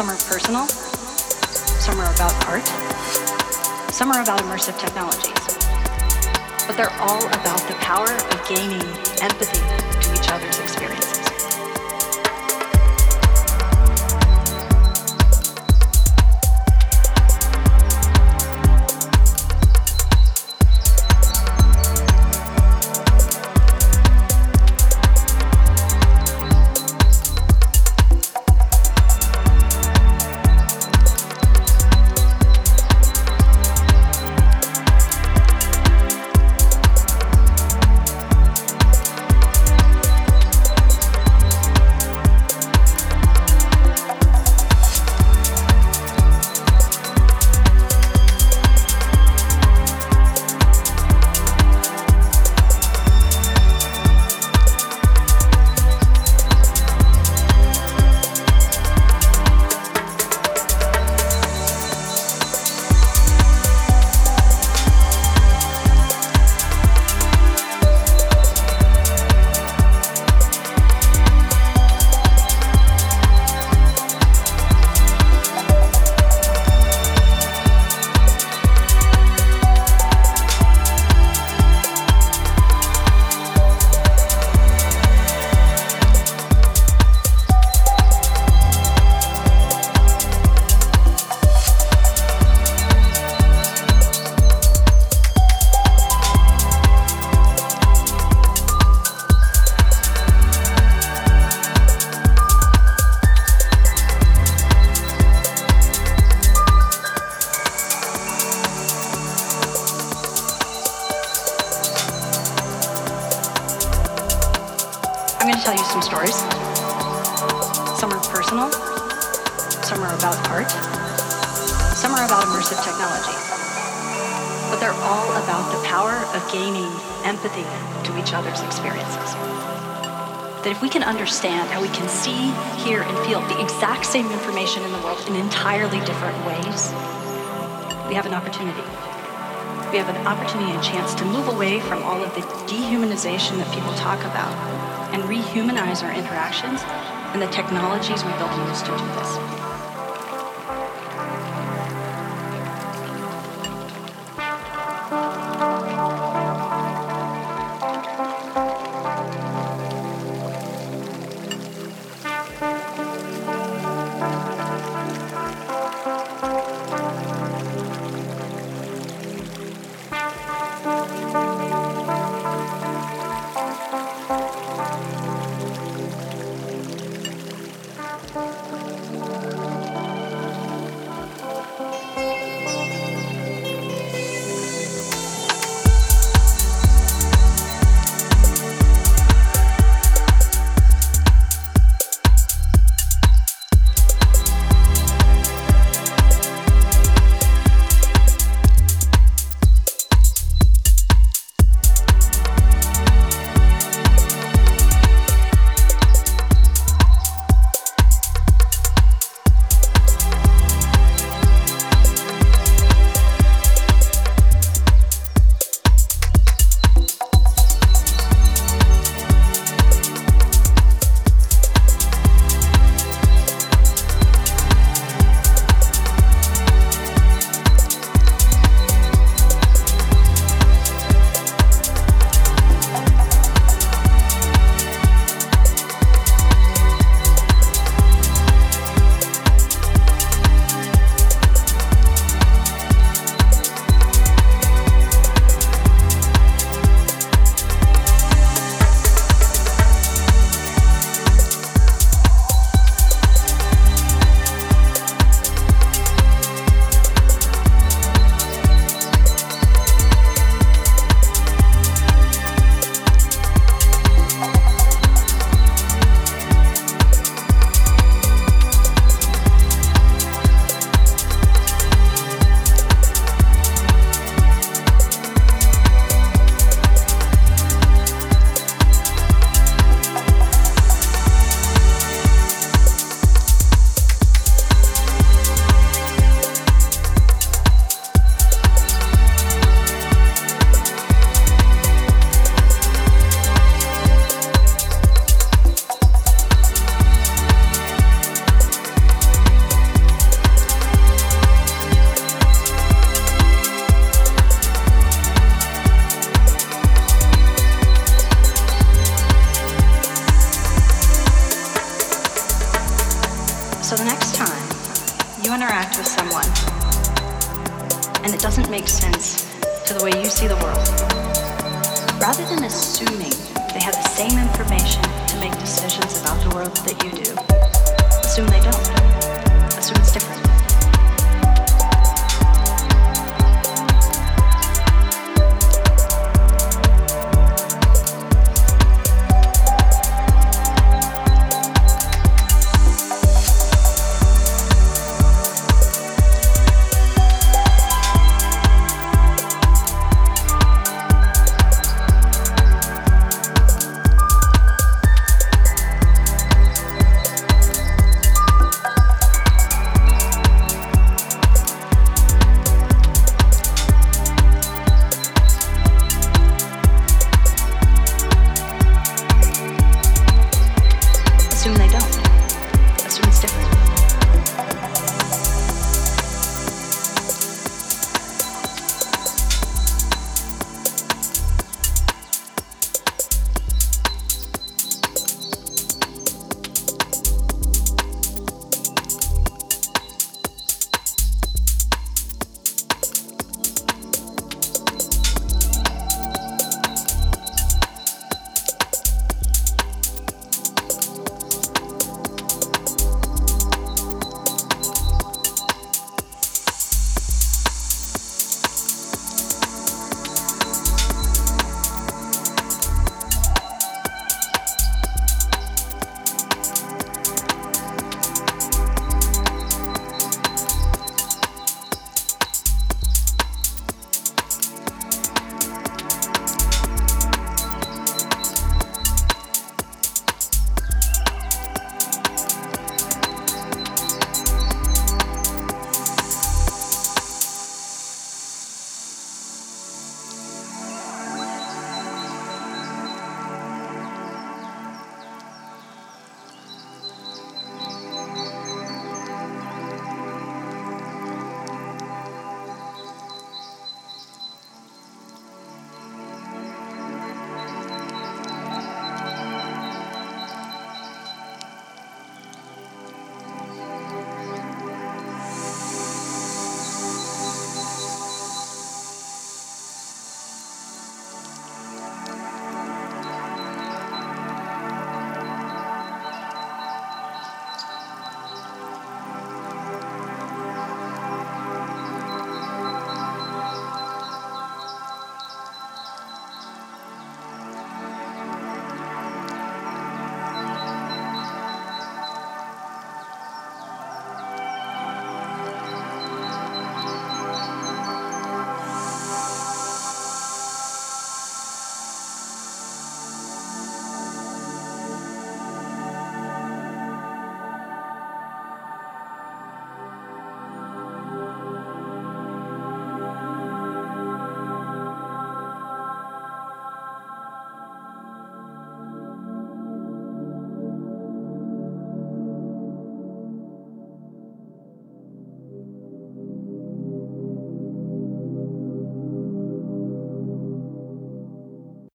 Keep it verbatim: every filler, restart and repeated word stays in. Some are personal, some are about art, some are about immersive technologies. But they're all about the power of gaining empathy to each other's experiences. Understand how we can see, hear, and feel the exact same information in the world in entirely different ways, we have an opportunity. We have an opportunity and chance to move away from all of the dehumanization that people talk about and rehumanize our interactions and the technologies we build use to do this. Thank you. So the next time you interact with someone and it doesn't make sense to the way you see the world, rather than assuming they have the same information to make decisions about the world that you do, assume they don't.